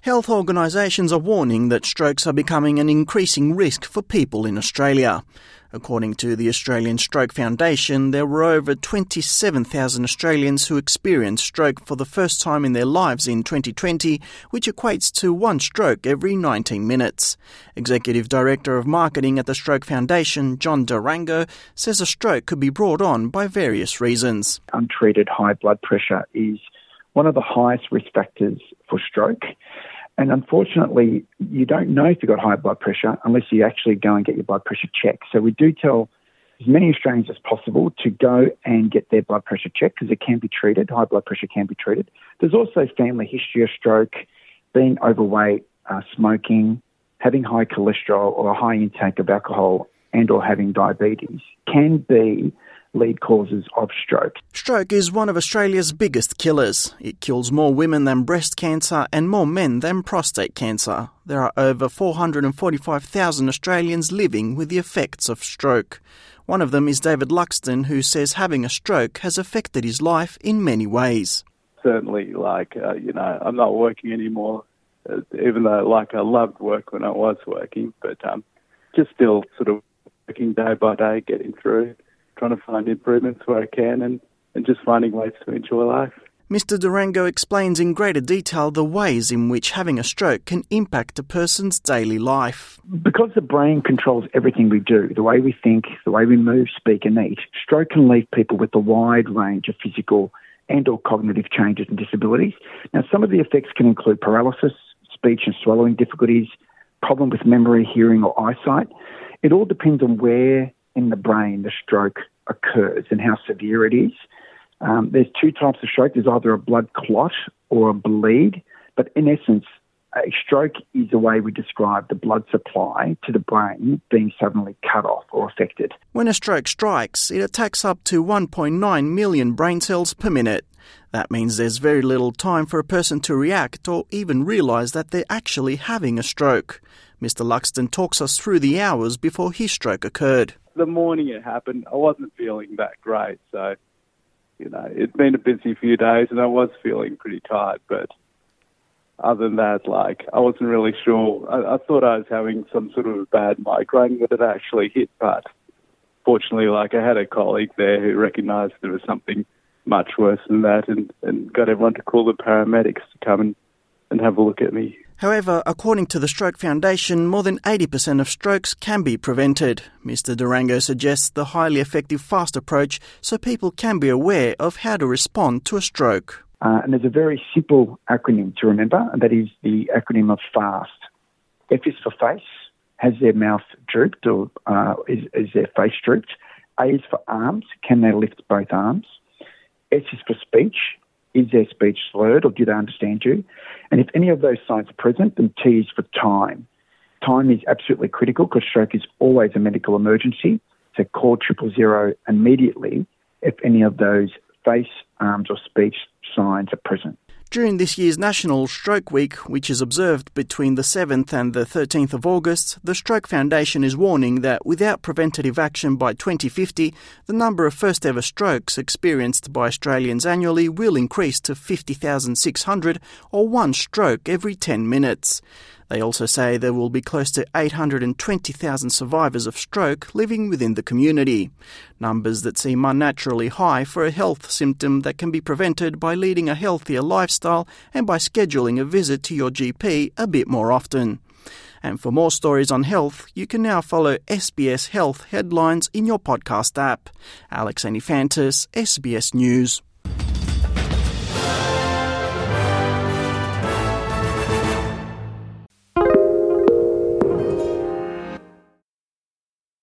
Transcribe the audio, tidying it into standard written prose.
Health organisations are warning that strokes are becoming an increasing risk for people in Australia. According to the Australian Stroke Foundation, there were over 27,000 Australians who experienced stroke for the first time in their lives in 2020, which equates to one stroke every 19 minutes. Executive Director of Marketing at the Stroke Foundation, John Durango, says a stroke could be brought on by various reasons. Untreated high blood pressure is one of the highest risk factors for stroke. And unfortunately, you don't know if you've got high blood pressure unless you actually go and get your blood pressure checked. So we do tell as many Australians as possible to go and get their blood pressure checked because it can be treated. High blood pressure can be treated. There's also family history of stroke, being overweight, smoking, having high cholesterol or a high intake of alcohol and or having diabetes can be lead causes of stroke. Stroke is one of Australia's biggest killers. It kills more women than breast cancer and more men than prostate cancer. There are over 445,000 Australians living with the effects of stroke. One of them is David Luxton, who says having a stroke has affected his life in many ways. Certainly, I'm not working anymore, even though, I loved work when I was working, but just still sort of working day by day, getting through, trying to find improvements where I can and just finding ways to enjoy life. Mr. Durango explains in greater detail the ways in which having a stroke can impact a person's daily life. Because the brain controls everything we do, the way we think, the way we move, speak and eat, stroke can leave people with a wide range of physical and or cognitive changes and disabilities. Now, some of the effects can include paralysis, speech and swallowing difficulties, problem with memory, hearing or eyesight. It all depends on where in the brain the stroke occurs and how severe it is. There's two types of stroke. There's either a blood clot or a bleed, but in essence, a stroke is the way we describe the blood supply to the brain being suddenly cut off or affected. When a stroke strikes, it attacks up to 1.9 million brain cells per minute. That means there's very little time for a person to react or even realise that they're actually having a stroke. Mr. Luxton talks us through the hours before his stroke occurred. The morning it happened, I wasn't feeling that great. So, it's been a busy few days and I was feeling pretty tired. But other than that, I wasn't really sure. I thought I was having some sort of a bad migraine that it actually hit. But fortunately, I had a colleague there who recognised there was something much worse than that and got everyone to call the paramedics to come and have a look at me. However, according to the Stroke Foundation, more than 80% of strokes can be prevented. Mr. Durango suggests the highly effective FAST approach so people can be aware of how to respond to a stroke. And there's a very simple acronym to remember, and that is the acronym of FAST. F is for face. Has their mouth drooped or is their face drooped? A is for arms. Can they lift both arms? S is for speech. Is their speech slurred or do they understand you? And if any of those signs are present, then T is for time. Time is absolutely critical because stroke is always a medical emergency. So call 000 immediately if any of those face, arms or speech signs are present. During this year's National Stroke Week, which is observed between the 7th and the 13th of August, the Stroke Foundation is warning that without preventative action by 2050, the number of first-ever strokes experienced by Australians annually will increase to 50,600 or one stroke every 10 minutes. They also say there will be close to 820,000 survivors of stroke living within the community, numbers that seem unnaturally high for a health symptom that can be prevented by leading a healthier lifestyle and by scheduling a visit to your GP a bit more often. And for more stories on health, you can now follow SBS Health headlines in your podcast app. Alex Anifantis, SBS News.